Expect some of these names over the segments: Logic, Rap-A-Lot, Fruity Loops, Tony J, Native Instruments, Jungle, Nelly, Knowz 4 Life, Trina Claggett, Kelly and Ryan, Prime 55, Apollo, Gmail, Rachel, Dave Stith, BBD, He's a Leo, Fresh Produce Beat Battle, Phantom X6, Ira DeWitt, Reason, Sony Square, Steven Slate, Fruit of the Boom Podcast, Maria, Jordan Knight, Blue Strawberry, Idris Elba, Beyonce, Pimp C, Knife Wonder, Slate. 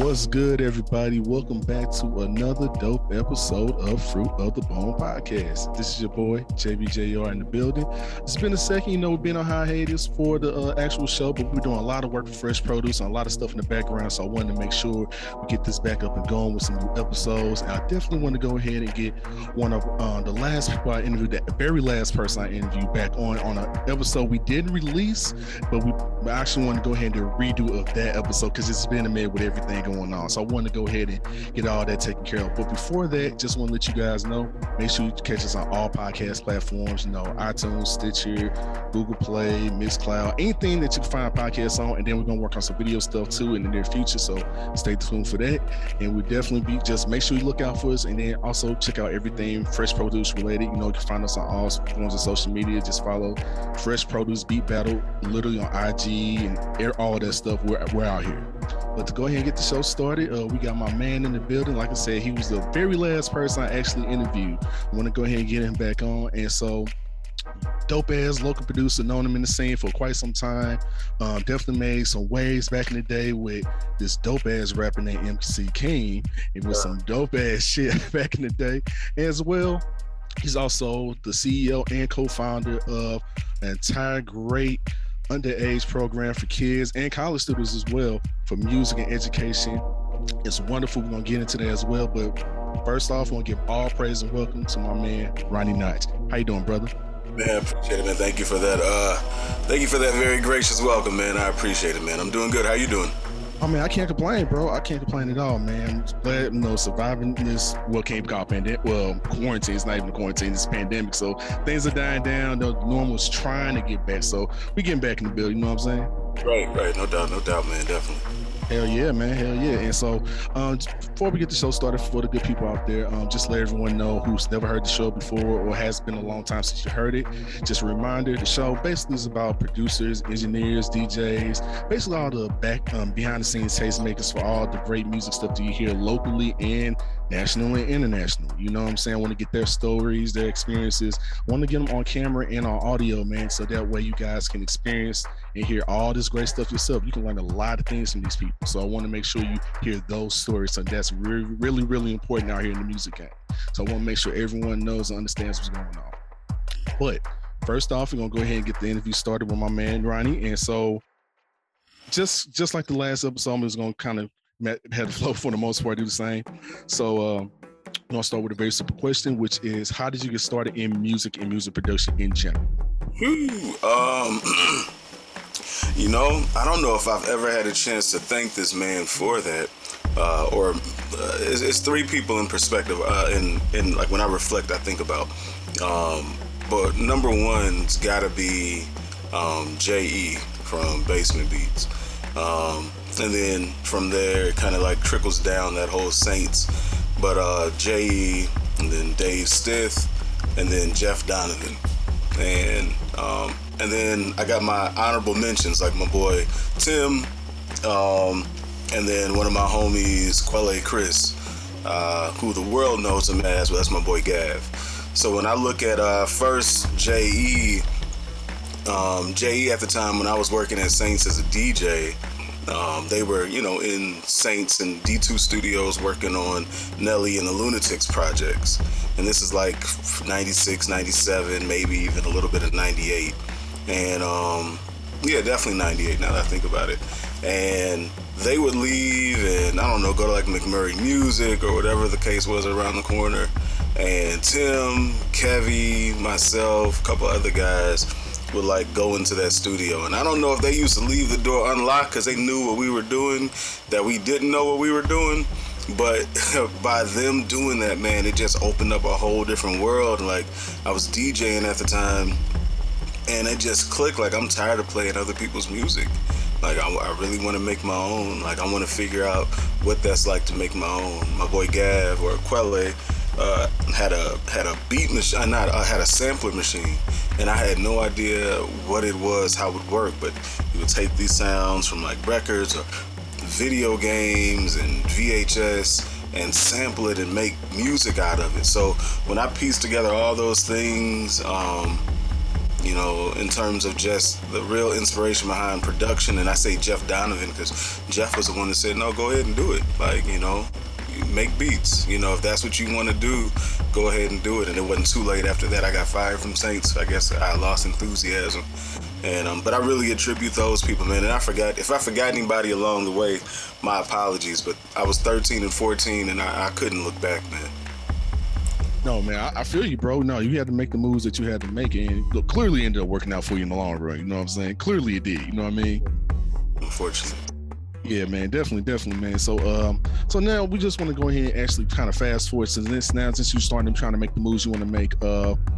What's good, everybody? Welcome back to another dope episode of Fruit of the Boom Podcast. This is your boy, JBJR, in the building. It's been a second. You know, we've been on hiatus for the actual show, but we're doing a lot of work for Fresh Produce and a lot of stuff in the background, so I wanted to make sure we get this back up and going with some new episodes. And I definitely want to go ahead and get one of the last people I interviewed, the very last person I interviewed, back on an episode we didn't release, but we actually want to go ahead and do a redo of that episode because it's been a minute with everything going on. So I want to go ahead and get all that taken care of. But before that, just want to let you guys know, make sure you catch us on all podcast platforms, you know, iTunes, Stitcher, Google Play, Mixcloud, anything that you can find podcasts on. And then we're going to work on some video stuff too in the near future. So stay tuned for that. And we'll definitely be, just make sure you look out for us. And then also check out everything Fresh Produce related. You know, you can find us on all forms of social media. Just follow Fresh Produce Beat Battle, literally on IG and all that stuff. We're out here. But to go ahead and get the show started, we got my man in the building. Like I said, he was the very last person I actually interviewed. I want to go ahead and get him back on. And so, dope ass local producer, known him in the scene for quite some time. Definitely made some waves back in the day with this dope ass rapper named MC Keem. It was some dope ass shit back in the day as well. He's also the CEO and co-founder of an entire great underage program for kids and college students as well for music and education. It's wonderful. We're going to get into that as well. But first off, I want to give all praise and welcome to my man, Ronnie Notch. How you doing, brother? Man, I appreciate it, man. Thank you for that. Thank you for that very gracious welcome, man. I appreciate it, man. I'm doing good. How you doing? I mean, I can't complain, bro. I can't complain at all, man. I'm just glad, you know, surviving this, what can't call pandemic, well, quarantine. It's not even a quarantine, it's a pandemic. So things are dying down. The normal's trying to get back. So we getting back in the building, you know what I'm saying? Right. No doubt, man. Definitely. Hell yeah, man. Hell yeah. And so before we get the show started, for the good people out there, just let everyone know who's never heard the show before or has been a long time since you heard it. Just a reminder, the show basically is about producers, engineers, DJs, basically all the back behind the scenes tastemakers for all the great music stuff that you hear locally and national and international. You know what I'm saying? I want to get their stories, their experiences. I want to get them on camera and on audio, man. So that way you guys can experience and hear all this great stuff yourself. You can learn a lot of things from these people. So I want to make sure you hear those stories. So that's really, really, really important out here in the music game. So I want to make sure everyone knows and understands what's going on. But first off, we're going to go ahead and get the interview started with my man, Ronnie. And so just like the last episode, I'm just going to kind of have the flow for the most part, do the same. So I'm going to start with a very simple question, which is, how did you get started in music and music production in general? You know, I don't know if I've ever had a chance to thank this man for that. It's three people in perspective. In like when I reflect, I think about. But number one's gotta be J.E. from Basement Beats, and then from there it kind of like trickles down that whole Saints. But J.E. and then Dave Stith and then Jeff Donovan and. And then I got my honorable mentions, like my boy Tim, and then one of my homies, Quelle Chris, who the world knows him as, but that's my boy Gav. So when I look at first J.E. at the time when I was working at Saints as a DJ, they were, you know, in Saints and D2 Studios working on Nelly and the Lunatics projects. And this is like 96, 97, maybe even a little bit of 98. And definitely 98 now that I think about it. And they would leave and, I don't know, go to like McMurray Music or whatever the case was around the corner. And Tim, Kevy, myself, a couple other guys would like go into that studio. And I don't know if they used to leave the door unlocked because they knew what we were doing, that we didn't know what we were doing. But by them doing that, man, it just opened up a whole different world. Like, I was DJing at the time. And it just clicked. Like, I'm tired of playing other people's music. Like, I really want to make my own. Like, I want to figure out what that's like to make my own. My boy Gav or Quelle had a beat machine. I had a sampler machine, and I had no idea what it was, how it worked. But you would take these sounds from like records or video games and VHS and sample it and make music out of it. So when I pieced together all those things, know, in terms of just the real inspiration behind production. And I say Jeff Donovan because Jeff was the one that said, no, go ahead and do it. Like, you know, make beats. You know, if that's what you want to do, go ahead and do it. And it wasn't too late after that. I got fired from Saints. I guess I lost enthusiasm. And but I really attribute those people, man. And I forgot, if I forgot anybody along the way, my apologies. But I was 13 and 14 and I couldn't look back, man. No, man, I feel you, bro. No, you had to make the moves that you had to make, and it clearly ended up working out for you in the long run. You know what I'm saying? Clearly it did. You know what I mean? Unfortunately. Yeah, man, definitely, man. So, so now we just want to go ahead and actually kind of fast forward to this now, since you started trying to make the moves you want to make.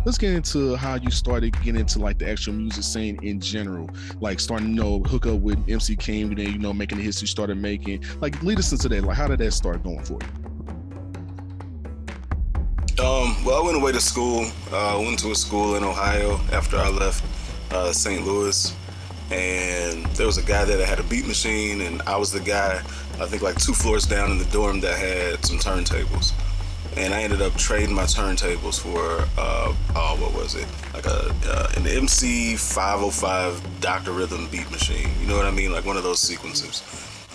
Let's get into how you started getting into like the actual music scene in general, like starting, you know, hook up with MC Keem, and then, you know, making the hits you started making. Like, lead us into that. Like, how did that start going for you? Well, I went away to school. Went to a school in Ohio after I left St. Louis, and there was a guy there that had a beat machine, and I was the guy, I think like two floors down in the dorm, that had some turntables. And I ended up trading my turntables for an MC-505 Dr. Rhythm beat machine. You know what I mean? Like one of those sequencers.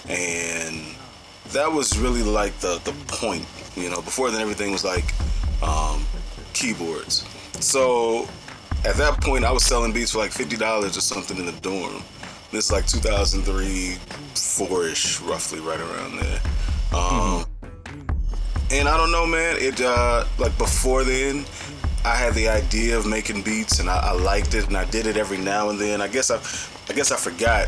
And that was really like the point. You know, before then everything was like keyboards. So at that point I was selling beats for like $50 or something in the dorm. This is like 2003, 4-ish, roughly right around there. And I don't know, man, it like before then I had the idea of making beats, and I liked it, and I did it every now and then. I guess I forgot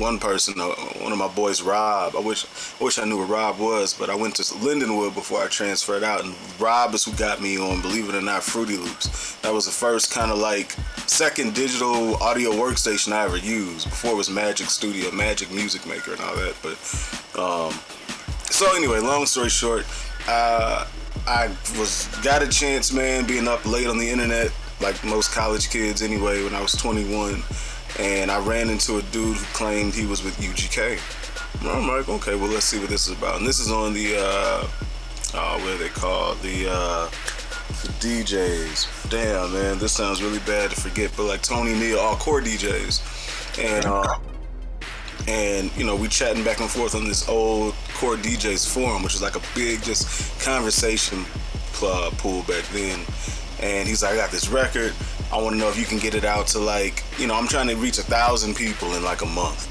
one person, one of my boys, Rob. I wish I knew what Rob was, but I went to Lindenwood before I transferred out, and Rob is who got me on, believe it or not, Fruity Loops. That was the first kind of like second digital audio workstation I ever used. Before it was Magic Studio, Magic Music Maker and all that. But so anyway, long story short, I got a chance, man, being up late on the internet, like most college kids anyway, when I was 21, and I ran into a dude who claimed he was with UGK. And I'm like, okay, well, let's see what this is about. And this is on the, what are they called? The DJs. Damn, man, this sounds really bad to forget, but like Tony Neal, all core DJs. And you know, we chatting back and forth on this old Core DJs forum, which was like a big just conversation pool back then. And he's like, I got this record. I want to know if you can get it out to, like, you know, I'm trying to reach 1,000 people in like a month.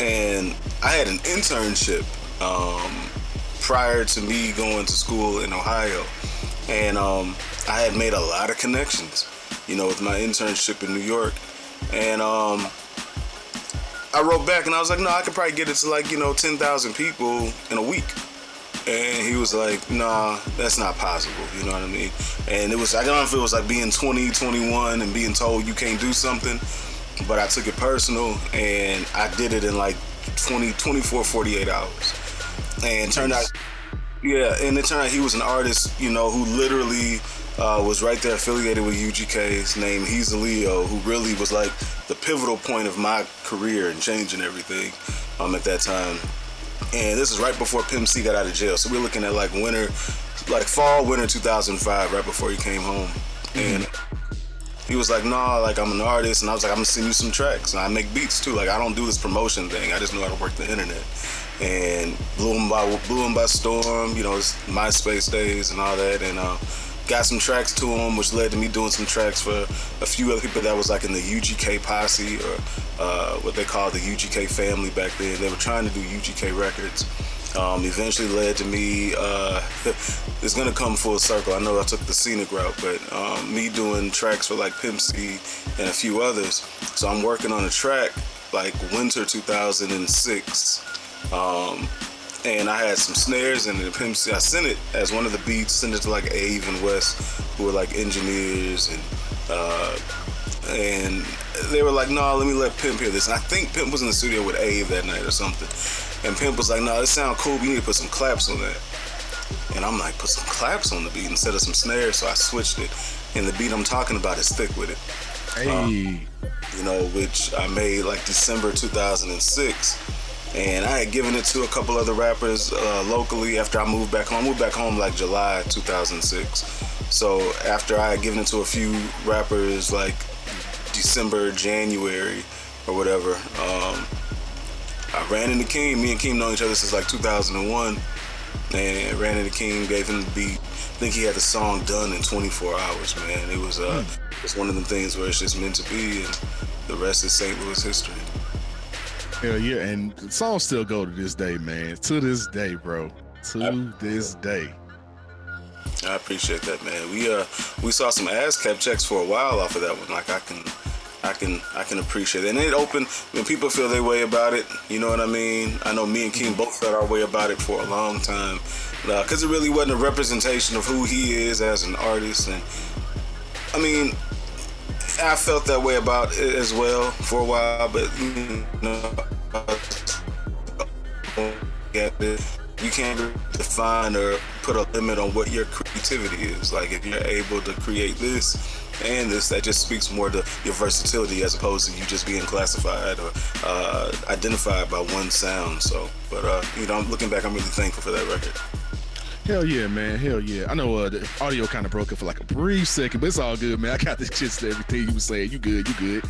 And I had an internship prior to me going to school in Ohio. And I had made a lot of connections, you know, with my internship in New York. And I wrote back and I was like, no, I could probably get it to like, you know, 10,000 people in a week. And he was like, nah, that's not possible. You know what I mean? And it was, I don't know if it was like being 20, 21 and being told you can't do something, but I took it personal and I did it in like 48 hours. And it turned out he was an artist, you know, who literally was right there affiliated with UGK's name, He's a Leo, who really was like the pivotal point of my career and changing everything at that time. And this is right before Pimp C got out of jail. So we're looking at like winter, like fall, winter 2005, right before he came home. And he was like, nah, like I'm an artist. And I was like, I'm gonna send you some tracks. And I make beats too. Like I don't do this promotion thing. I just know how to work the internet. And blew him by storm, you know, it's MySpace days and all that. And got some tracks to him, which led to me doing some tracks for a few other people that was like in the UGK posse, or what they called the UGK family back then. They were trying to do UGK records. Eventually led to me, it's gonna come full circle. I know I took the scenic route, but me doing tracks for like Pimp C and a few others. So I'm working on a track like winter 2006. And I had some snares in it. Pimp C, I sent it as one of the beats, sent it to like Ave and West, who were like engineers, and they were like, nah, let me let Pimp hear this. And I think Pimp was in the studio with Ave that night or something. And Pimp was like, nah, this sound cool, but you need to put some claps on that. And I'm like, put some claps on the beat instead of some snares. So I switched it. And the beat I'm talking about is Thick With It. Hey. You know, which I made like December 2006. And I had given it to a couple other rappers locally after I moved back home. I moved back home like July 2006. So after I had given it to a few rappers like December, January, or whatever. I ran into Keem. Me and Keem know each other since like 2001, and ran into Keem, gave him the beat. I think he had the song done in 24 hours, man. It was it's one of them things where it's just meant to be, and the rest is St. Louis history. Hell yeah, and the songs still go to this day, man. To this day, bro. To this day. I appreciate that, man. We saw some ASCAP checks for a while off of that one. Like I can appreciate it. And it opened when people feel their way about it, you know what I mean? I know me and Keem both felt our way about it for a long time, because it really wasn't a representation of who he is as an artist. And I mean, I felt that way about it as well for a while, but you know, you can't define or put a limit on what your creativity is. Like if you're able to create this and this, that just speaks more to your versatility as opposed to you just being classified or identified by one sound. So, but you know, looking back, I'm really thankful for that record. Hell yeah, man. Hell yeah. I know the audio kind of broke up for like a brief second, but it's all good, man. I got the gist of everything you were saying. You good, you good.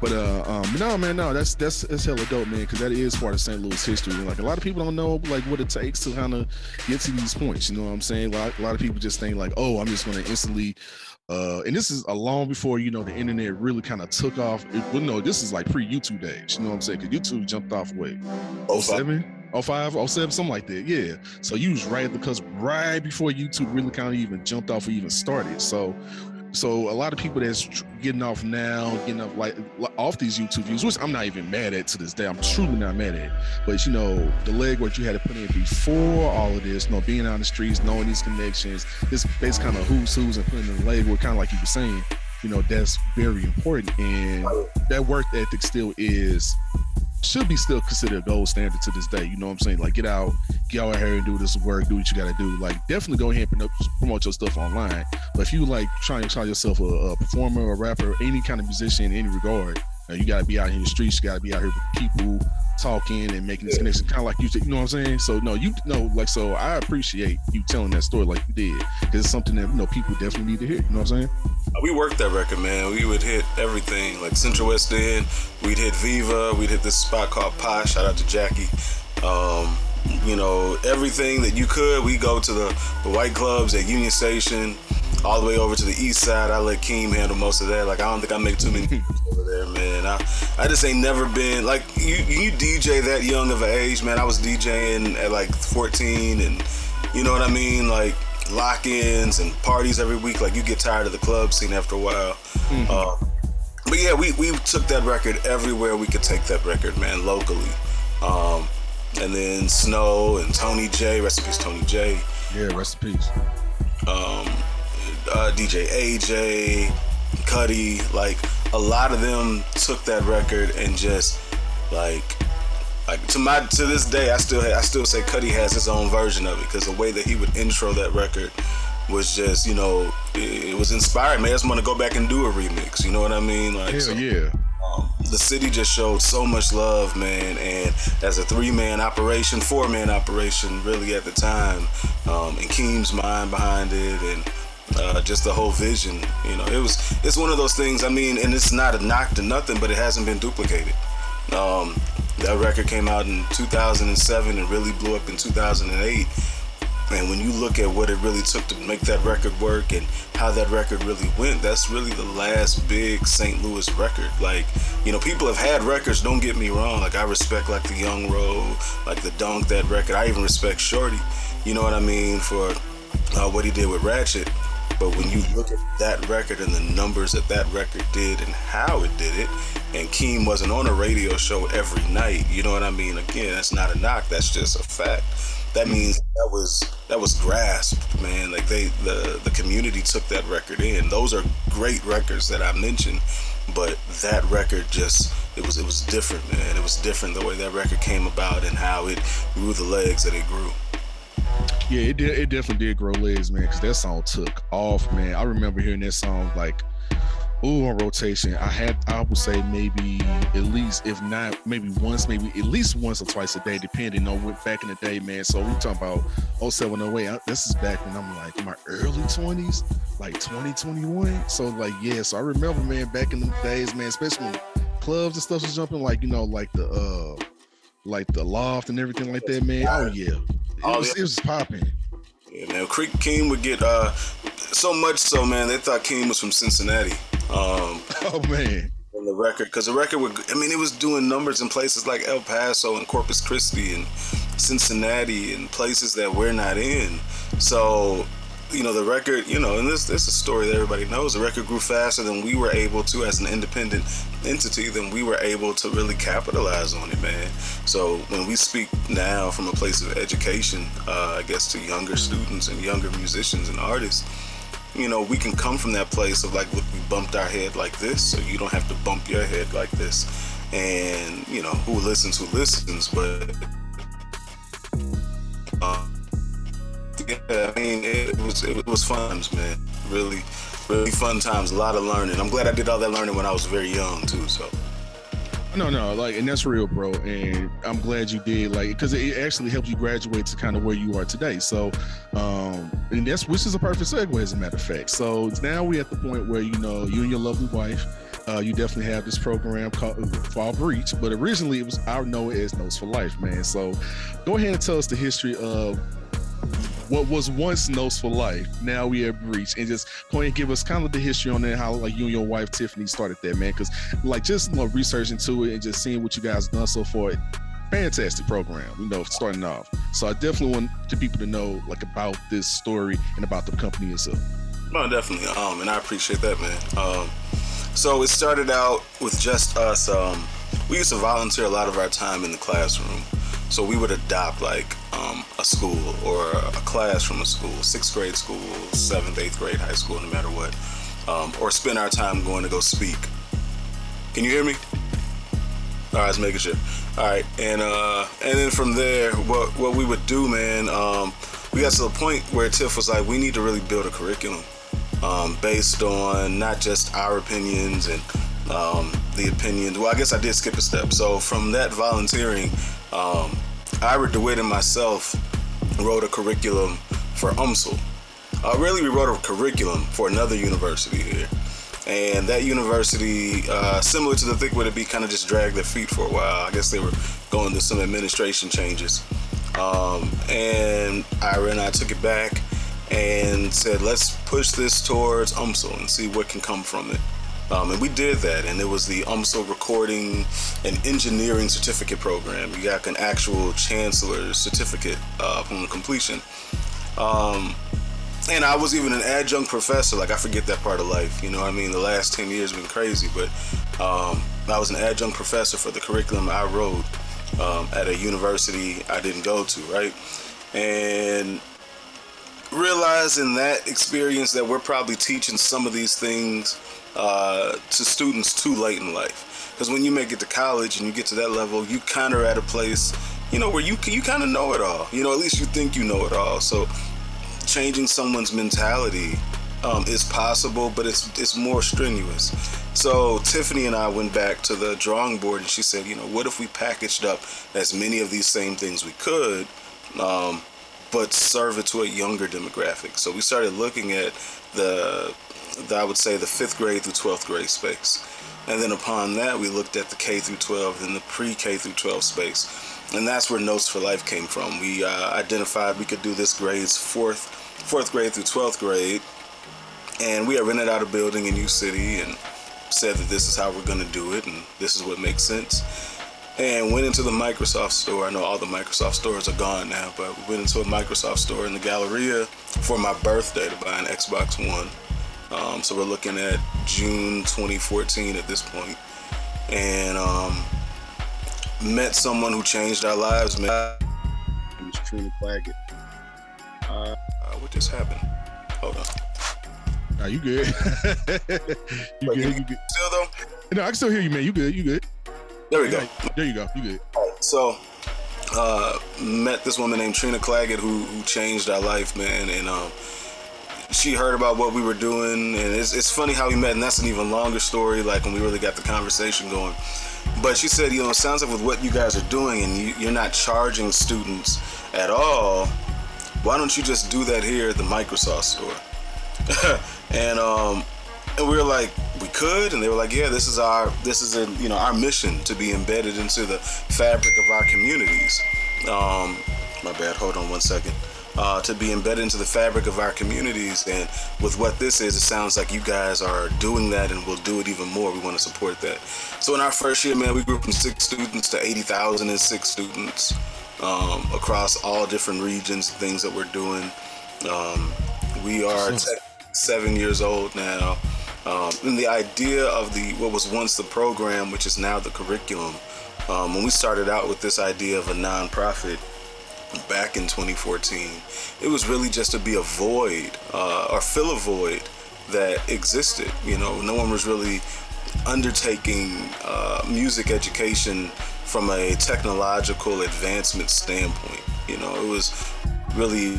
But that's hella dope, man, because that is part of St. Louis history. And like a lot of people don't know like what it takes to kind of get to these points. You know what I'm saying? Like, a lot of people just think like, oh, I'm just going to instantly. And this is a long before, you know, the internet really kind of took off. This is like pre-YouTube days. You know what I'm saying? Because YouTube jumped off way. 07? 05, 07, something like that, yeah. So you was right at the cusp right before YouTube really kind of even jumped off or even started. So a lot of people that's getting off now, getting off like off these YouTube views, which I'm not even mad at to this day. I'm truly not mad at. But you know, the legwork you had to put in before all of this, you know, being on the streets, knowing these connections, this base kind of who's and putting in the legwork, kind of like you were saying, you know, that's very important. And that work ethic still should be still considered a gold standard to this day. You know what I'm saying? Like get out here and do this work, do what you gotta do. Like definitely go ahead and promote your stuff online. But if you like trying to call yourself a performer, a rapper, any kind of musician in any regard, you gotta be out here in the streets, you gotta be out here with people talking and making this connection, kind of like you did, you know what I'm saying? So no, so I appreciate you telling that story like you did, because it's something that, you know, people definitely need to hear, you know what I'm saying? We worked that record, man. We would hit everything, like Central West End, we'd hit Viva, we'd hit this spot called Pie, shout out to Jackie. You know, everything that you could, we go to the white clubs at Union Station, all the way over to the east side. I let Keem handle most of that. Like, I don't think I make too many over there, man. I just ain't never been, like, you DJ that young of an age, man. I was DJing at like 14 and, you know what I mean? Like, lock-ins and parties every week. Like, you get tired of the club scene after a while. Mm-hmm. But yeah, we took that record everywhere we could take that record, man, locally. And then Snow and Tony J, rest in peace, Tony J. Yeah, rest in peace. DJ AJ, Cuddy, like a lot of them took that record and just like to this day, I still say Cuddy has his own version of it, because the way that he would intro that record was just, you know, it was inspiring. Man, I just want to go back and do a remix. You know what I mean? Like, hell so, yeah. The city just showed so much love, man, and as a four-man operation really at the time, and Keem's mind behind it, and just the whole vision, you know, it's one of those things. I mean, and it's not a knock to nothing, but it hasn't been duplicated. That record came out in 2007 and really blew up in 2008. And when you look at what it really took to make that record work and how that record really went, that's really the last big St. Louis record. Like, you know, people have had records, don't get me wrong. Like, I respect, like, the Young Road, like, the Dunk, that record. I even respect Shorty, you know what I mean, for what he did with Ratchet. But when you look at that record and the numbers that record did and how it did it, and Keem wasn't on a radio show every night, you know what I mean? Again, that's not a knock, that's just a fact. That means that was grasped, man. Like the community took that record in. Those are great records that I mentioned, but that record just it was different, man. It was different the way that record came about and how it grew the legs that it grew. Yeah, it definitely did grow legs, man, because that song took off, man. I remember hearing that song like, ooh, on rotation. I would say maybe at least, if not maybe at least once or twice a day, depending on what back in the day, man. So we talking about 07, 08. This is back when I'm like in my early 20s. like 2021. So like, yeah, so I remember, man, back in them days, man, especially when clubs and stuff was jumping, like, you know, like the Loft and everything like that, man. Oh yeah, it was popping. Yeah, man, Keem would get so much so, man, they thought Keem was from Cincinnati. Oh man. The record, because the record would, I mean, it was doing numbers in places like El Paso and Corpus Christi and Cincinnati and places that we're not in. So, you know, the record, you know, and this is a story that everybody knows, the record grew faster than we were able to, as an independent entity, than we were able to really capitalize on it, man. So when we speak now from a place of education, I guess, to younger students and younger musicians and artists, you know, we can come from that place of like, look, we bumped our head like this, so you don't have to bump your head like this. And, you know, who listens, but yeah, I mean, it was fun times, man. Really, really fun times, a lot of learning. I'm glad I did all that learning when I was very young too, so. No, like, and that's real, bro. And I'm glad you did, like, because it actually helped you graduate to kind of where you are today. So, and that's, which is a perfect segue, as a matter of fact. So now we're at the point where, you know, you and your lovely wife, you definitely have this program called Breach, but originally it was, I know it as Knowz 4 Life, man. So go ahead and tell us the history of what was once Knowz 4 Life, now we have Breach, and just go ahead and give us kind of the history on that, how like you and your wife Tiffany started that, man, because like just more research into it and just seeing what you guys done so far, fantastic program, you know, starting off. So I definitely want the people to know like about this story and about the company itself. No, definitely, and I appreciate that, man. So it started out with just us. We used to volunteer a lot of our time in the classroom. So we would adopt like a school or a class from a school, 6th grade school, 7th, 8th grade, high school, no matter what, or spend our time going to go speak. Can you hear me? All right, I was making sure. All right, and then from there, what we would do, man, we got to the point where Tiff was like, we need to really build a curriculum based on not just our opinions and the opinions. Well, I guess I did skip a step. So from that volunteering, Ira DeWitt and myself wrote a curriculum for UMSL. Really, we wrote a curriculum for another university here. And that university, similar to the Thick With It Beat, kind of just dragged their feet for a while. I guess they were going through some administration changes. And Ira and I took it back and said, let's push this towards UMSL and see what can come from it. And we did that, and it was the UMSL Recording and Engineering Certificate Program. You got an actual chancellor's certificate upon completion. And I was even an adjunct professor. Like, I forget that part of life, you know what I mean? The last 10 years have been crazy, but I was an adjunct professor for the curriculum I wrote at a university I didn't go to, right? And realizing that experience that we're probably teaching some of these things to students too late in life, because when you make it to college and you get to that level, you kind of at a place, you know, where you kind of know it all, you know, at least you think you know it all. So changing someone's mentality is possible, but it's more strenuous. So Tiffany and I went back to the drawing board, and she said, you know, what if we packaged up as many of these same things we could, but serve it to a younger demographic? So we started looking at I would say the 5th grade through 12th grade space. And then upon that, we looked at the K through 12 and the pre-K through 12 space. And that's where Knowz 4 Life came from. We identified we could do this grades 4th grade through 12th grade. And we had rented out a building in U City and said that this is how we're going to do it and this is what makes sense. And went into the Microsoft store. I know all the Microsoft stores are gone now, but we went into a Microsoft store in the Galleria for my birthday to buy an Xbox One. So we're looking at June 2014 at this point, and met someone who changed our lives. It was Trina Claggett. What just happened? Hold on. Nah, you good. You good. Still though? No, I can still hear you, man. You good. There you go. You good. All right, so met this woman named Trina Claggett who changed our life, man, and she heard about what we were doing, and it's funny how we met, and that's an even longer story, like when we really got the conversation going. But she said, you know, it sounds like with what you guys are doing and you're not charging students at all, why don't you just do that here at the Microsoft store? And we were like, we could, and they were like, yeah, this is our mission to be embedded into the fabric of our communities. My bad, hold on one second. To be embedded into the fabric of our communities, and with what this is, it sounds like you guys are doing that, and we'll do it even more. We want to support that. So in our first year, man, we grew from 6 students to 80,006 students across all different regions, things that we're doing. We are 7 years old now, and the idea of what was once the program, which is now the curriculum, when we started out with this idea of a nonprofit back in 2014, it was really just to be a void or fill a void that existed. No one was really undertaking music education from a technological advancement standpoint. It was really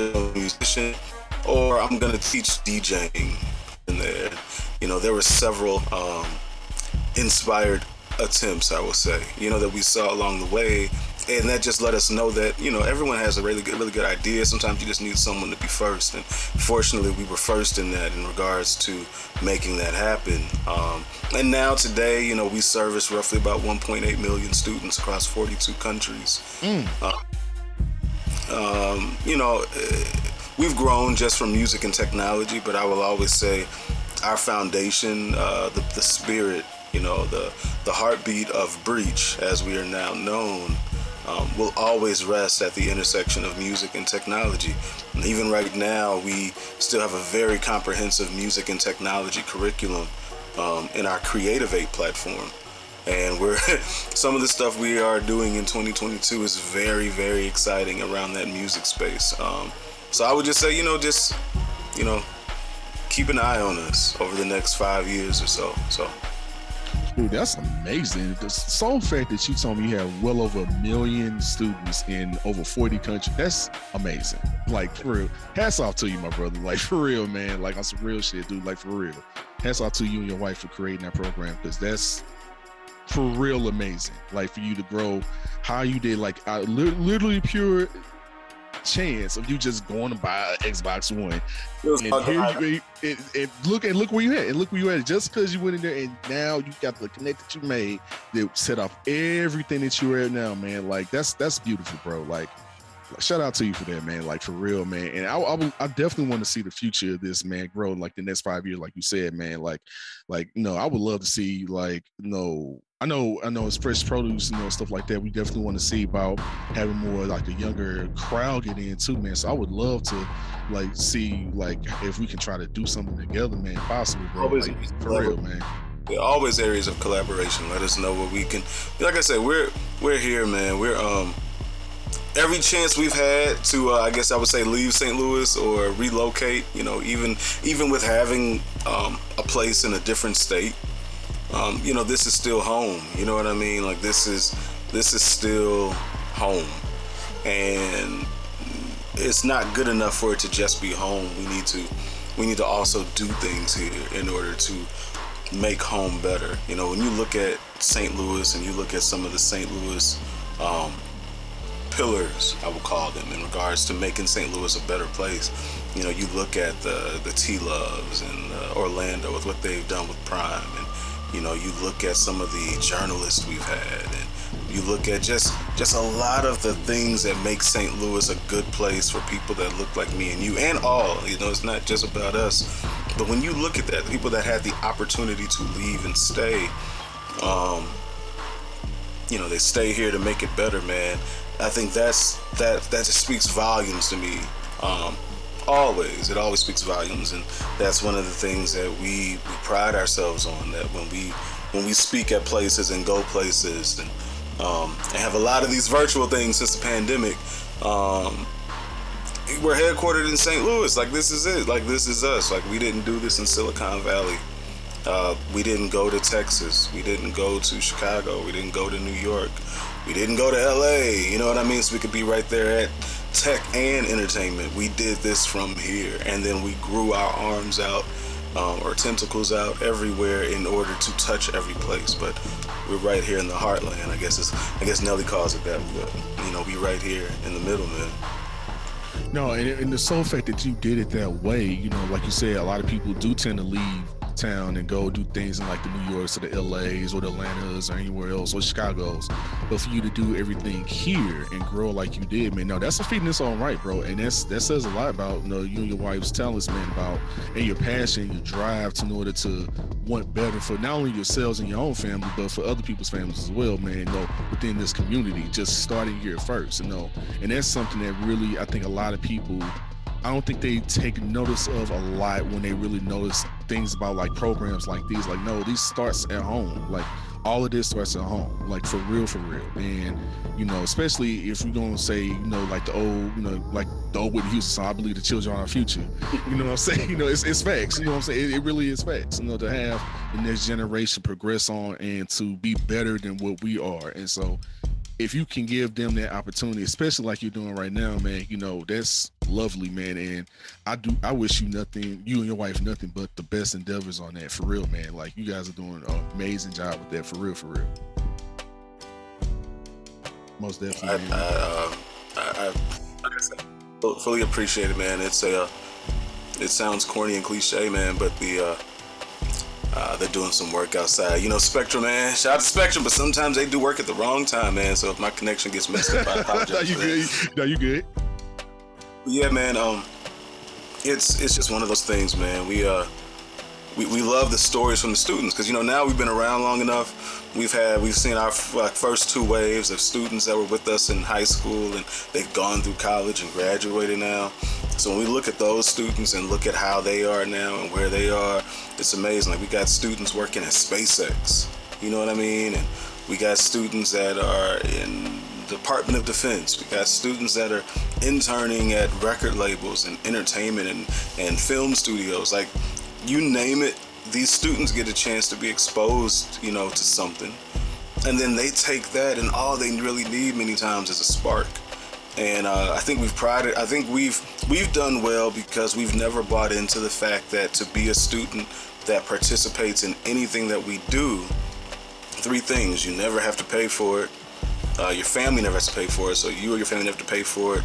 a musician, or I'm going to teach DJing in there. There were several inspired attempts, I will say, that we saw along the way, and that just let us know that everyone has a really good idea. Sometimes you just need someone to be first, and fortunately we were first in that, in regards to making that happen. And now today, we service roughly about 1.8 million students across 42 countries. We've grown just from music and technology, but I will always say our foundation, the spirit, the heartbeat of Breach, as we are now known, will always rest at the intersection of music and technology. And even right now, we still have a very comprehensive music and technology curriculum in our Creative 8 platform. And some of the stuff we are doing in 2022 is very, very exciting around that music space. So I would just say, keep an eye on us over the next 5 years or so. Dude, that's amazing. The sole fact that you told me you have well over 1 million students in over 40 countries, that's amazing. Like, for real. Hats off to you, my brother. Like, for real, man. Like, on some real shit, dude. Like, for real. Hats off to you and your wife for creating that program, because that's for real amazing. Like, for you to grow how you did, like, literally pure chance of you just going to buy an Xbox One. Look where you at. And look where you at. Just because you went in there, and now you got the connect that you made that set off everything that you're at now, man. Like, that's beautiful, bro. Like, shout out to you for that, man. Like, for real, man. And I definitely want to see the future of this, man, grow like the next 5 years, like you said, man. I would love to see, I know it's Fresh Produce, stuff like that. We definitely want to see about having more like a younger crowd get in too, man. So I would love to see if we can try to do something together, man, possibly, bro. For real, man. There are always areas of collaboration. Let us know what we can. Like I said, we're here, man. We're every chance we've had to, I guess I would say, leave St. Louis or relocate, even with having a place in a different state, this is still home. You know what I mean? Like, this is still home, and it's not good enough for it to just be home. We need to also do things here in order to make home better. When you look at St. Louis and you look at some of the St. Louis pillars, I would call them, in regards to making St. Louis a better place. You look at the T-Loves and Orlando with what they've done with Prime, and you look at some of the journalists we've had, and you look at just a lot of the things that make St. Louis a good place for people that look like me and you and all. It's not just about us, but when you look at that, people that had the opportunity to leave and stay, they stay here to make it better, man. I think that just speaks volumes to me. Always, it always speaks volumes, and that's one of the things that we pride ourselves on. That when we speak at places and go places, and have a lot of these virtual things since the pandemic, we're headquartered in St. Louis. Like, this is it. Like, this is us. Like, we didn't do this in Silicon Valley. We didn't go to Texas. We didn't go to Chicago. We didn't go to New York. We didn't go to LA, you know what I mean? So we could be right there at tech and entertainment. We did this from here, and then we grew our arms out, or tentacles out, everywhere in order to touch every place. But we're right here in the heartland. I guess Nelly calls it that. But, we're right here in the middle, man. No, and the sole fact that you did it that way, you know, like you said, a lot of people do tend to leave town and go do things in like the New Yorks or the LAs or the Atlantas or anywhere else or Chicago's. But for you to do everything here and grow like you did, man, no, that's a feat in its own right, bro. And that says a lot about, you know, you and your wife's talents, man, about and your passion, your drive to in order to want better for not only yourselves and your own family, but for other people's families as well, man, you know, within this community, just starting here first, you know. And that's something that really, I think a lot of people, I don't think they take notice of a lot when they really notice things about like programs like these. Like, no, these starts at home. Like, all of this starts at home. Like, for real. And, you know, especially if we're going to say, you know, like the old, you know, like the old Whitney Houston song, I believe the children are our future. You know what I'm saying? You know, it's facts. You know what I'm saying? It really is facts. You know, to have the next generation progress on and to be better than what we are. And so, if you can give them that opportunity, especially like you're doing right now, man, you know, that's lovely, man. And I wish you nothing, you and your wife, nothing but the best endeavors on that, for real, man. Like, you guys are doing an amazing job with that, for real, for real. Most definitely. Like I said, fully appreciate it, man. It's it sounds corny and cliche, man, but they're doing some work outside. You know, Spectrum, man. Shout out to Spectrum, but sometimes they do work at the wrong time, man. So if my connection gets messed up, I apologize. No, you good. No, you good. Yeah, man. It's just one of those things, man. We love the stories from the students because, you know, now we've been around long enough. We've seen our first two waves of students that were with us in high school, and they've gone through college and graduated now. So when we look at those students and look at how they are now and where they are, it's amazing. Like, we got students working at SpaceX, you know what I mean? And we got students that are in the Department of Defense. We got students that are interning at record labels and entertainment and film studios. Like, you name it, these students get a chance to be exposed, you know, to something. And then they take that, and all they really need many times is a spark. And I think we've prided. I think we've done well because we've never bought into the fact that to be a student that participates in anything that we do, three things: you never have to pay for it, your family never has to pay for it, so you or your family never have to pay for it.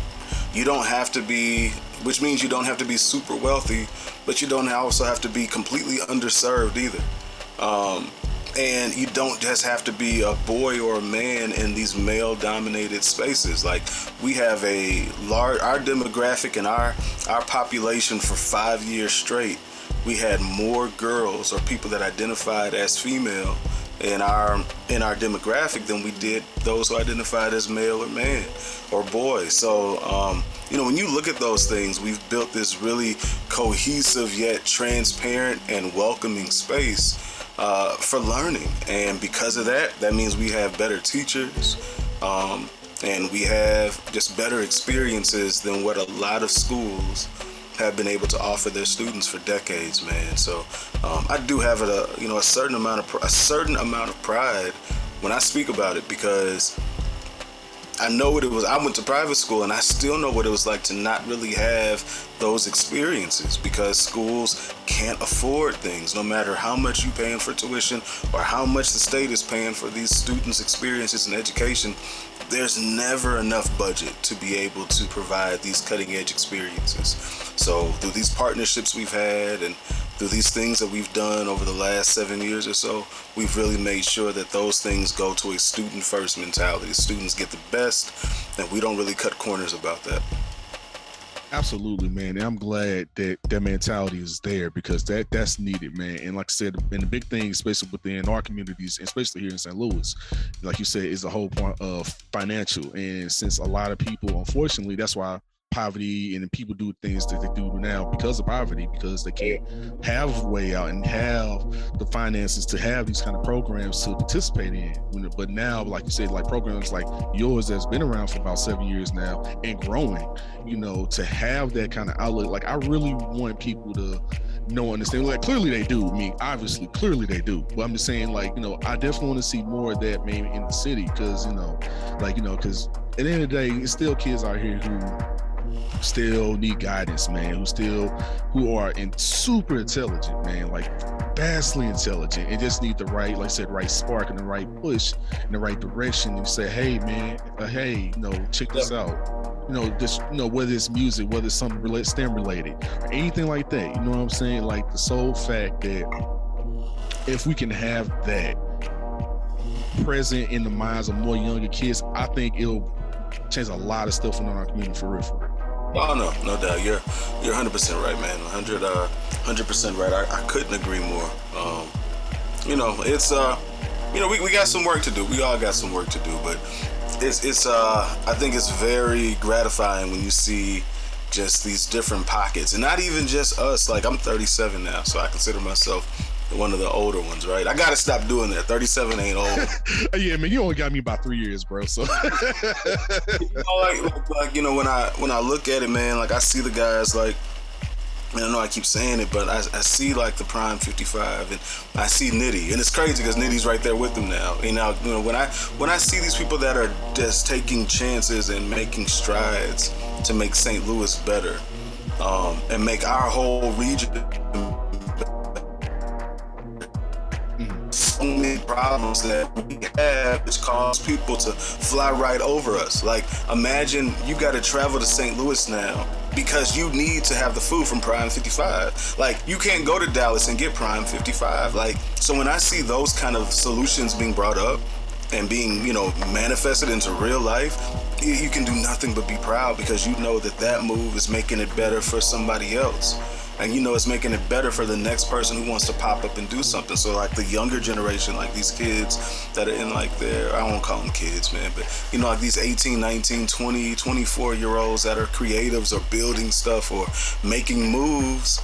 You don't have to be, which means you don't have to be super wealthy, but you don't also have to be completely underserved either. And you don't just have to be a boy or a man in these male-dominated spaces. Like, we have a large, our demographic and our population for 5 years straight, we had more girls or people that identified as female in our demographic than we did those who identified as male or man or boy. So, you know, when you look at those things, we've built this really cohesive yet transparent and welcoming space for learning. And because of that means we have better teachers, and we have just better experiences than what a lot of schools have been able to offer their students for decades, man. So I do have a certain amount of pride when I speak about it, because I know what it was. I went to private school, and I still know what it was like to not really have those experiences, because schools can't afford things, no matter how much you're paying for tuition or how much the state is paying for these students' experiences and education. There's never enough budget to be able to provide these cutting-edge experiences. So through these partnerships we've had and through these things that we've done over the last 7 years or so, we've really made sure that those things go to a student-first mentality. Students get the best, and we don't really cut corners about that. Absolutely, man. And I'm glad that that mentality is there, because that's needed, man. And like I said, and the big thing, especially within our communities, especially here in St. Louis, like you said, is the whole point of financial. And since a lot of people, unfortunately, that's why poverty and people do things that they do now because of poverty, because they can't have a way out and have the finances to have these kind of programs to participate in. But now, like you said, like programs like yours that's been around for about 7 years now and growing, you know, to have that kind of outlet, like I really want people to know, understand, like clearly they do. I mean, obviously, clearly they do. But I'm just saying, like, you know, I definitely want to see more of that maybe in the city, because, you know, like, you know, because at the end of the day, it's still kids out here who still need guidance, man, who are in super intelligent, man, like vastly intelligent, and just need the right, like I said, right spark and the right push in the right direction, and say, hey man, hey, you know, check this out, you know, just, you know, whether it's music, whether it's something related, STEM related, or anything like that. You know what I'm saying? Like the sole fact that if we can have that present in the minds of more younger kids, I think it'll change a lot of stuff in our community for real, for real. Oh, no doubt. You're 100% right, man. 100% right. I couldn't agree more. You know, it's, you know, we got some work to do. We all got some work to do, but it's I think it's very gratifying when you see just these different pockets, and not even just us. Like, I'm 37 now, so I consider myself one of the older ones, right? I gotta stop doing that. 37 ain't old. Yeah, man, you only got me about 3 years, bro. So, you know, like, you know, when I look at it, man, like I see the guys, like, and I know I keep saying it, but I see like the Prime 55, and I see Nitty, and it's crazy because Nitty's right there with them now. And now, you know, when I see these people that are just taking chances and making strides to make St. Louis better, and make our whole region. So many problems that we have which cause people to fly right over us. Like, imagine you got to travel to St. Louis now because you need to have the food from Prime 55. Like, you can't go to Dallas and get Prime 55. Like, so when I see those kind of solutions being brought up and being, you know, manifested into real life, you can do nothing but be proud, because you know that move is making it better for somebody else. And you know it's making it better for the next person who wants to pop up and do something. So like the younger generation, like these kids that are in like their, I won't call them kids, man, but you know, like these 18, 19, 20, 24 year olds that are creatives or building stuff or making moves.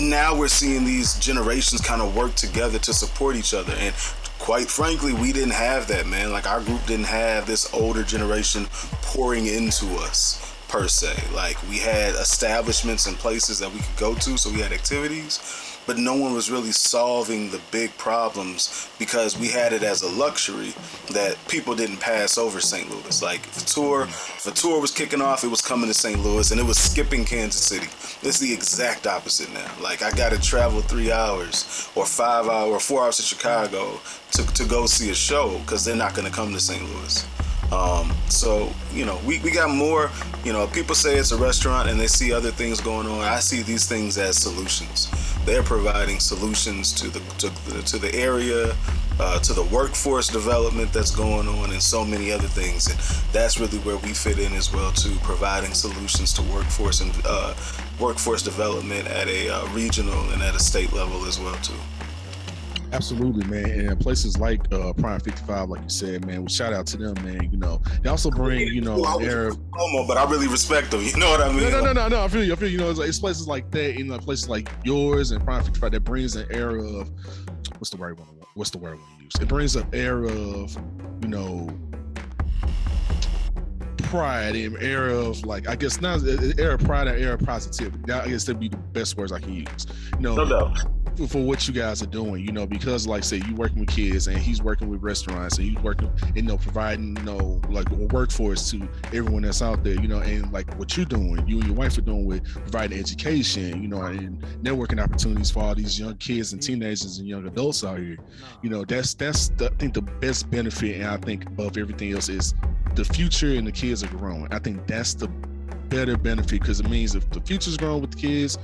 Now we're seeing these generations kind of work together to support each other. And quite frankly, we didn't have that, man. Like, our group didn't have this older generation pouring into us, per se. Like, we had establishments and places that we could go to, so we had activities, but no one was really solving the big problems because we had it as a luxury that people didn't pass over St. Louis. Like, if a tour was kicking off, it was coming to St. Louis, and it was skipping Kansas City. It's the exact opposite now. Like, I gotta travel 3 hours or 5 hours or 4 hours to Chicago to go see a show, because they're not gonna come to St. Louis. So, you know, we got more, you know, people say it's a restaurant and they see other things going on. I see these things as solutions. They're providing solutions to the area, to the workforce development that's going on, and so many other things. And that's really where we fit in as well, too, providing solutions to workforce and workforce development at a regional and at a state level as well, too. Absolutely, man. And places like Prime 55, like you said, man, well, shout out to them, man. You know, they also bring, you know, their promo, but I really respect them. You know what I mean? No. I feel you. You know, it's places like that, you know, places like yours and Prime 55 that brings an era of what's the word we use? It brings an era of, you know, pride, and era of, like, I guess not era of pride and era of positivity. Now, I guess that'd be the best words I can use. You know, no. For what you guys are doing, you know, because like say you working with kids, and he's working with restaurants, and he's working, you know, providing, you know, like a workforce to everyone that's out there, you know, and like what you're doing, you and your wife are doing with providing education, you know, and networking opportunities for all these young kids and teenagers and young adults out here, you know, that's I think the best benefit, and I think above everything else is the future and the kids are growing. I think that's the better benefit, because it means if the future's growing with the kids,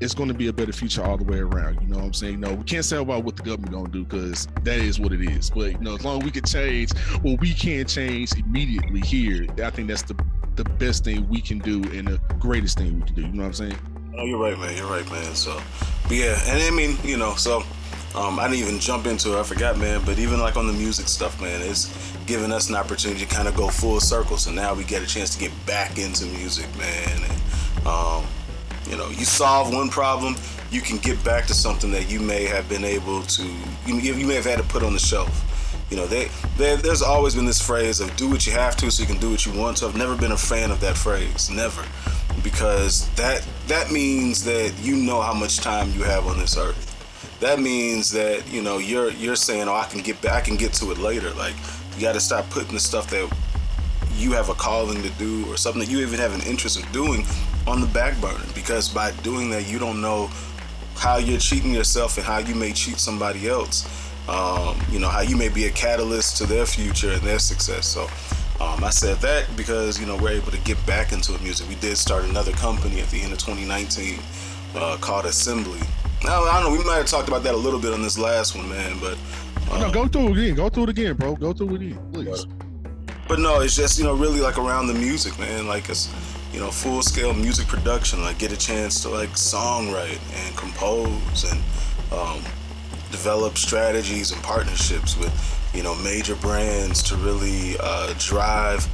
it's going to be a better future all the way around. You know what I'm saying? No, we can't say about what the government going to do, because that is what it is. But, you know, as long as we can change what we can change immediately here, I think that's the best thing we can do and the greatest thing we can do. You know what I'm saying? Oh, you're right, man. So, but yeah. And I mean, you know, so I didn't even jump into it. I forgot, man. But even like on the music stuff, man, it's giving us an opportunity to kind of go full circle. So now we get a chance to get back into music, man. And, you know, you solve one problem, you can get back to something that you may have been able to, you may have had to put on the shelf. You know, there's always been this phrase of do what you have to so you can do what you want to. I've never been a fan of that phrase, never, because that means that you know how much time you have on this earth. That means that, you know, you're saying, oh, I can get to it later. Like, you got to stop putting the stuff that you have a calling to do or something that you even have an interest in doing on the back burner, because by doing that you don't know how you're cheating yourself and how you may cheat somebody else, you know, how you may be a catalyst to their future and their success. So I said that because, you know, we're able to get back into music. We did start another company at the end of 2019 called Assembly. Now, I don't know, we might have talked about that a little bit on this last one, man, but... no, go through it again, bro. Go through it again, please. But no, it's just, you know, really like around the music, man. Like, it's, you know, full-scale music production. Like, get a chance to, like, songwrite and compose and develop strategies and partnerships with, you know, major brands to really drive,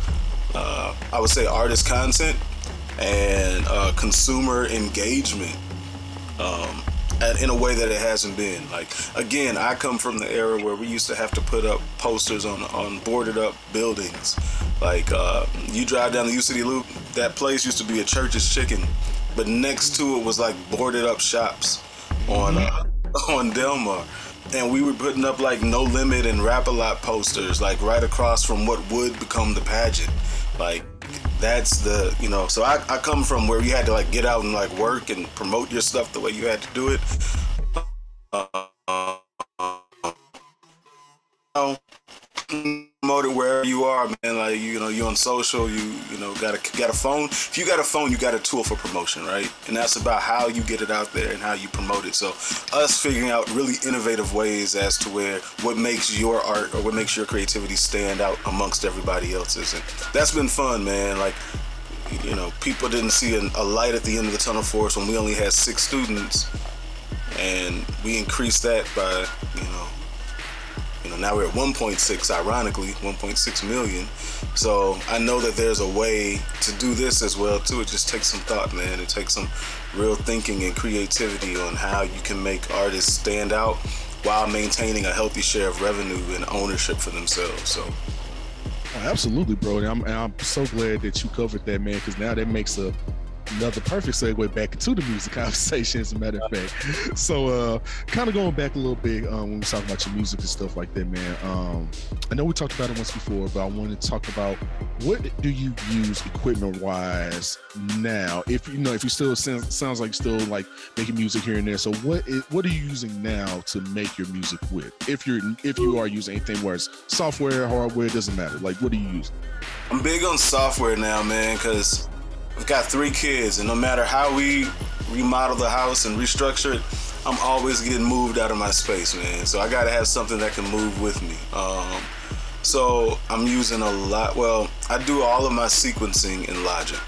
I would say, artist content and consumer engagement in a way that it hasn't been. Like, again, I come from the era where we used to have to put up posters on boarded up buildings. Like, you drive down the U City Loop, that place used to be a Church's Chicken, but next to it was like boarded up shops on Delmar. And we were putting up like No Limit and Rap-A-Lot posters, like right across from what would become the pageant. Like, that's the, you know, so I come from where you had to like get out and like work and promote your stuff the way you had to do it. Promote it wherever you are, man. Like, you know, you're on social, you know, got a phone. If you got a phone, you got a tool for promotion, right? And that's about how you get it out there and how you promote it. So us figuring out really innovative ways as to where what makes your art or what makes your creativity stand out amongst everybody else's, and that's been fun, man. Like, you know, people didn't see a light at the end of the tunnel for us when we only had 6 students, and we increased that by, you know, now we're at 1.6, ironically, 1.6 million. So I know that there's a way to do this as well, too. It just takes some thought, man. It takes some real thinking and creativity on how you can make artists stand out while maintaining a healthy share of revenue and ownership for themselves. So, absolutely, bro. And I'm so glad that you covered that, man, because now that makes another perfect segue back into the music conversation, as a matter of fact. So kind of going back a little bit when we was talking about your music and stuff like that, man, I know we talked about it once before, but I wanted to talk about what do you use equipment wise now, if you know, if you still sounds like still like making music here and there. So what are you using now to make your music with, if you are using anything, where it's software, hardware, it doesn't matter, like what do you use? I'm big on software now, man, because I've got 3 kids, and no matter how we remodel the house and restructure it, I'm always getting moved out of my space, man. So I gotta have something that can move with me. So I'm using a lot. Well, I do all of my sequencing in Logic.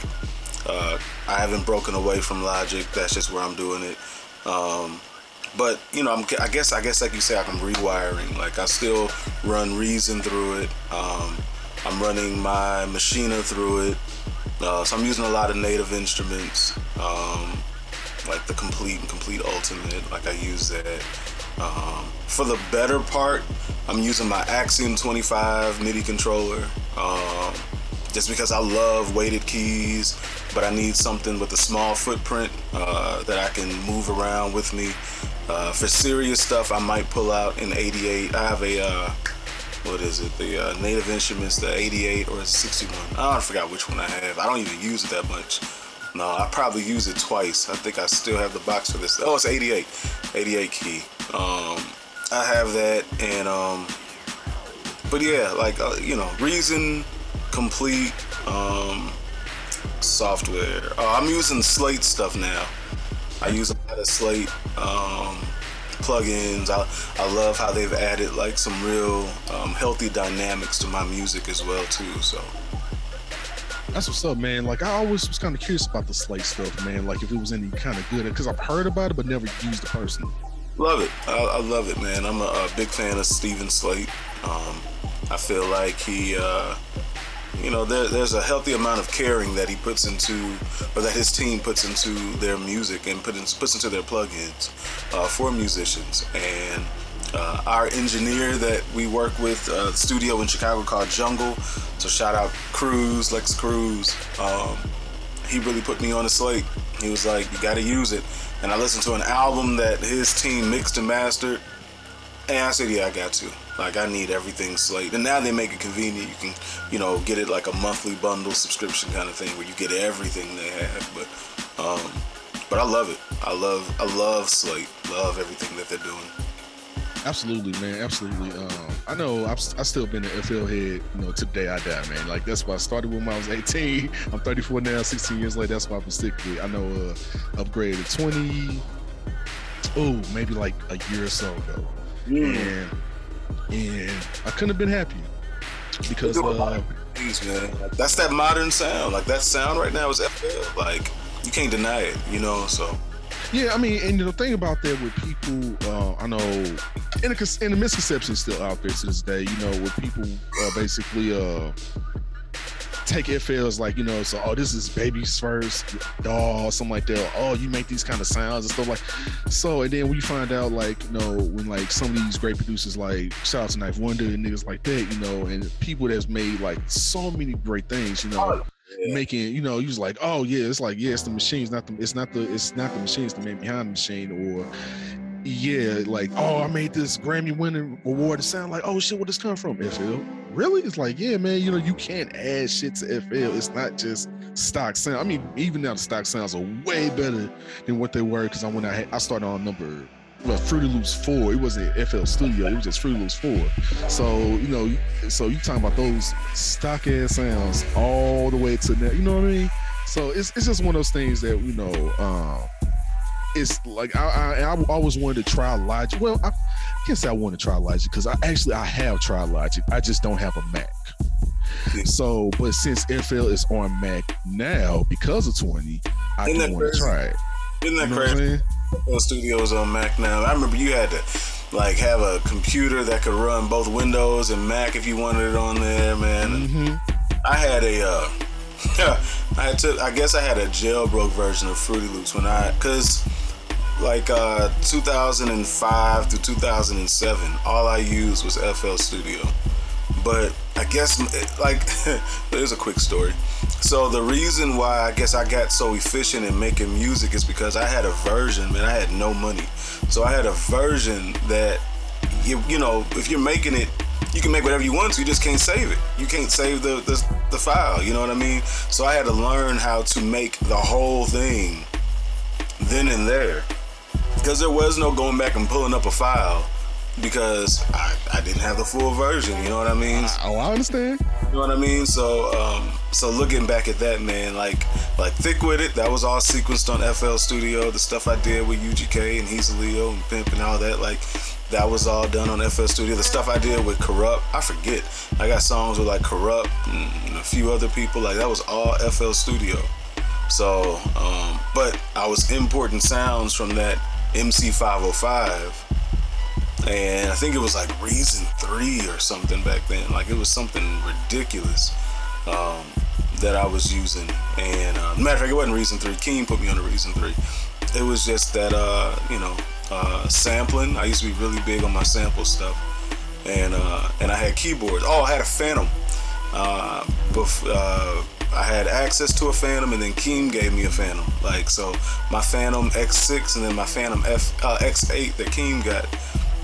I haven't broken away from Logic. That's just where I'm doing it. But you know, I guess like you say, I'm rewiring. Like I still run Reason through it. I'm running my Maschine through it. So I'm using a lot of Native Instruments, like the Complete and Complete Ultimate, like I use that. For the better part, I'm using my Axiom 25 MIDI controller, just because I love weighted keys, but I need something with a small footprint that I can move around with me. For serious stuff, I might pull out an 88. I have a... what is it? The Native Instruments, the 88 or 61. I forgot which one I have. I don't even use it that much. No, I probably use it twice. I think I still have the box for this. Oh, it's 88. 88 key. I have that, and but yeah, like you know, Reason, Complete, software. I'm using Slate stuff now. I use a lot of Slate. Plugins. I love how they've added like some real healthy dynamics to my music as well too. So that's what's up, man. Like I always was kind of curious about the Slate stuff, man. Like if it was any kind of good, because I've heard about it but never used it personally. Love it. I love it, man. I'm a big fan of Steven Slate. I feel like he, you know, there's a healthy amount of caring that he puts into, or that his team puts into their music and puts into their plugins for musicians. And our engineer that we work with, the studio in Chicago called Jungle, so shout out Cruz, Lex Cruz, he really put me on the Slate. He was like, you gotta use it. And I listened to an album that his team mixed and mastered, and I said, yeah, I got to. Like, I need everything Slate. And now they make it convenient. You can, you know, get it like a monthly bundle subscription kind of thing where you get everything they have. But I love it. I love Slate. Love everything that they're doing. Absolutely, man. Absolutely. I know I still been an FL head, today I die, man. Like, that's why I started when I was 18. I'm 34 now, 16 years later. That's why I've been sticking with. I know upgraded to 20, maybe like a year or so ago. Yeah. And I couldn't have been happier because things, man. Like, that's that modern sound. Like, that sound right now is FL. Like, you can't deny it, so. Yeah, I mean, and the thing about that with people, I know, and the misconception is still out there to this day, with people basically take FLs like, this is baby's first, or something like that. Or, you make these kind of sounds and stuff like. So, and then we find out, like, when like some of these great producers, like shout out to Knife Wonder and niggas like that, and people that's made like so many great things, Yeah. Making, you was like, it's the Maschine, it's not the Maschine, it's the man behind the Maschine, or I made this Grammy winning award to sound like, where this come from? FL. Really? It's like, yeah, man, you can't add shit to FL. It's not just stock sound. I mean, even now the stock sounds are way better than what they were, because I started on Fruity Loops 4. It wasn't FL Studio, it was just Fruity Loops 4. So you talking about those stock ass sounds all the way to now, you know what I mean? So it's just one of those things that, it's like I always wanted to try Logic. Well, I can't say I want to try Logic, because I have tried Logic. I just don't have a Mac. So, but since FL is on Mac now because of 20, I do want to try it. Isn't that crazy? FL Studio's on Mac now. I remember you had to have a computer that could run both Windows and Mac if you wanted it on there, man. Mm-hmm. I had a I had a jailbroke version of Fruity Loops when I, 2005 through 2007, all I used was FL Studio. But I guess, there's a quick story. So the reason why I guess I got so efficient in making music is because I had a version, man. I had no money. So I had a version that, if you're making it, you can make whatever you want to. You just can't save it. You can't save the file, you know what I mean? So I had to learn how to make the whole thing then and there, because there was no going back and pulling up a file, because I didn't have the full version, you know what I mean? I understand. You know what I mean? So looking back at that, man, like Thick With It, that was all sequenced on FL Studio. The stuff I did with UGK and He's a Leo and Pimp and all that, that was all done on FL Studio. The stuff I did with Corrupt, I forget. I got songs with Corrupt and a few other people, that was all FL Studio. So, but I was importing sounds from that MC-505. And I think it was Reason 3 or something back then. It was something ridiculous that I was using. And matter of fact, it wasn't Reason 3. Keem put me on the Reason 3. It was just that, sampling. I used to be really big on my sample stuff. And I had keyboards. I had a Phantom. I had access to a Phantom, and then Keem gave me a Phantom. So my Phantom X6 and then my Phantom X8 that Keem got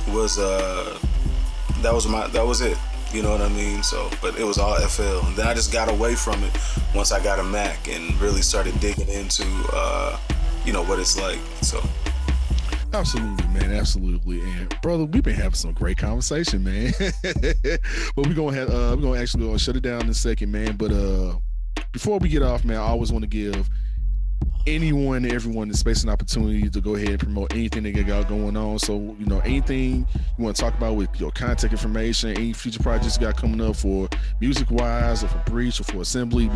was that was it, you know what I mean? So, but it was all FL, and then I just got away from it once I got a Mac and really started digging into what it's like. So absolutely, man, absolutely. And brother, we've been having some great conversation, man. But we're gonna shut it down in a second, man. But before we get off, man, I always want to give anyone, everyone in the space and opportunity to go ahead and promote anything they got going on. So, anything you want to talk about with your contact information, any future projects you got coming up for music wise or for Breach or for Assembly,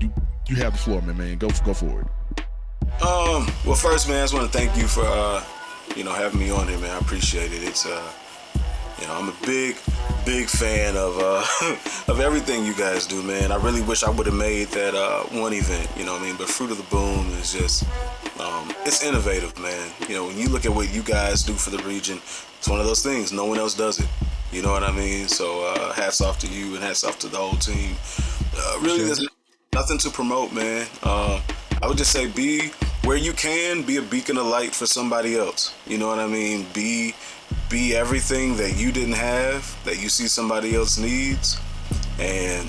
you have the floor, man. Go for it. Well, first, man, I just want to thank you for having me on here, man. I appreciate it. It's I'm a big fan of of everything you guys do, man. I really wish I would have made that one event, you know what I mean? But Fruit of the Boom is just it's innovative, man. When you look at what you guys do for the region, it's one of those things, no one else does it, you know what I mean? So hats off to you and hats off to the whole team. Really, there's nothing to promote, man. I would just say where you can, be a beacon of light for somebody else, you know what I mean? Be everything that you didn't have, that you see somebody else needs. And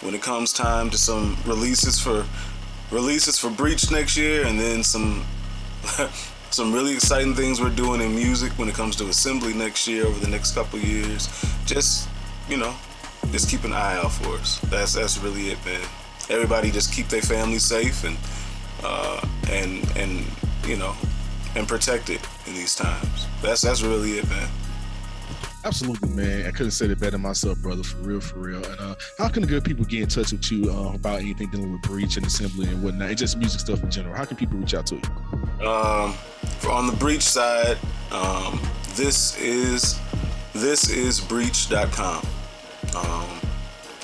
when it comes time to some releases for Breach next year, and then some Some really exciting things we're doing in music when it comes to Assembly next year, over the next couple years. Just, you know, just keep an eye out for us. That's really it, man. Everybody just keep their family safe and you know, and protected in these times. That's really it, man. Absolutely, man. I couldn't say it better myself, brother. For real. And how can the good people get in touch with you about anything dealing with Breach and Assembly and whatnot, and just music stuff in general? How can people reach out to you? On the Breach side, this is breach.com.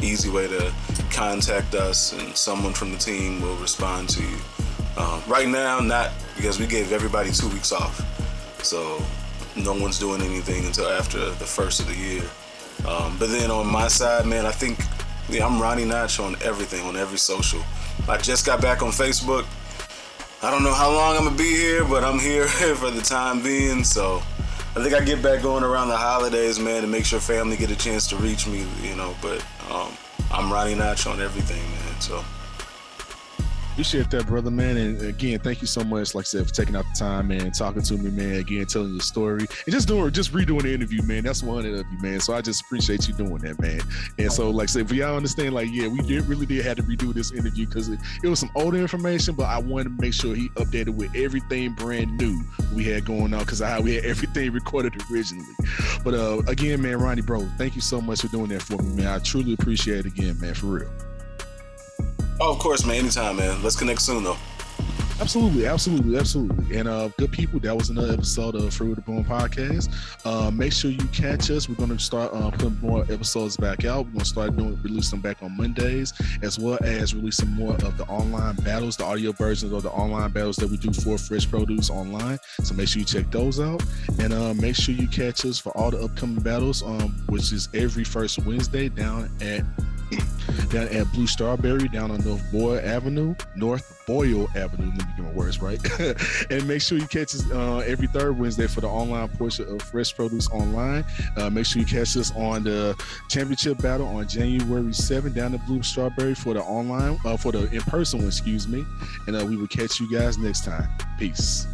Easy way to contact us, and someone from the team will respond to you. Right now, not, because we gave everybody 2 weeks off, so no one's doing anything until after the first of the year. But then on my side, man, I think I'm Ronnie Notch on everything, on every social. I just got back on Facebook. I don't know how long I'm gonna be here, but I'm here for the time being. So I think I get back going around the holidays, man, to make sure family get a chance to reach me, you know. But I'm Ronnie Notch on everything, man. So appreciate that, brother, man. And again, thank you so much, like I said, for taking out the time, man, talking to me, man, again, telling your story, and just redoing the interview, man. That's 100 of you, man. So I just appreciate you doing that, man. And so, like I said, for y'all understand, like, yeah, we really did have to redo this interview because it was some older information, but I wanted to make sure he updated with everything brand new we had going on, because we had everything recorded originally. But again, man, Ronnie, bro, thank you so much for doing that for me, man. I truly appreciate it again, man, for real. Oh, of course, man. Anytime, man. Let's connect soon, though. Absolutely. And good people, that was another episode of Fruit of the Boom Podcast. Make sure you catch us. We're going to start putting more episodes back out. We're going to start release them back on Mondays, as well as releasing more of the online battles, the audio versions of the online battles that we do for Fresh Produce Online. So make sure you check those out, and make sure you catch us for all the upcoming battles, which is every first Wednesday down at Blue Strawberry, down on North Boyle Avenue. Let me get my words right. And make sure you catch us every third Wednesday for the online portion of Fresh Produce Online. Make sure you catch us on the championship battle on January 7th down at Blue Strawberry for the in-person one. And we will catch you guys next time. Peace.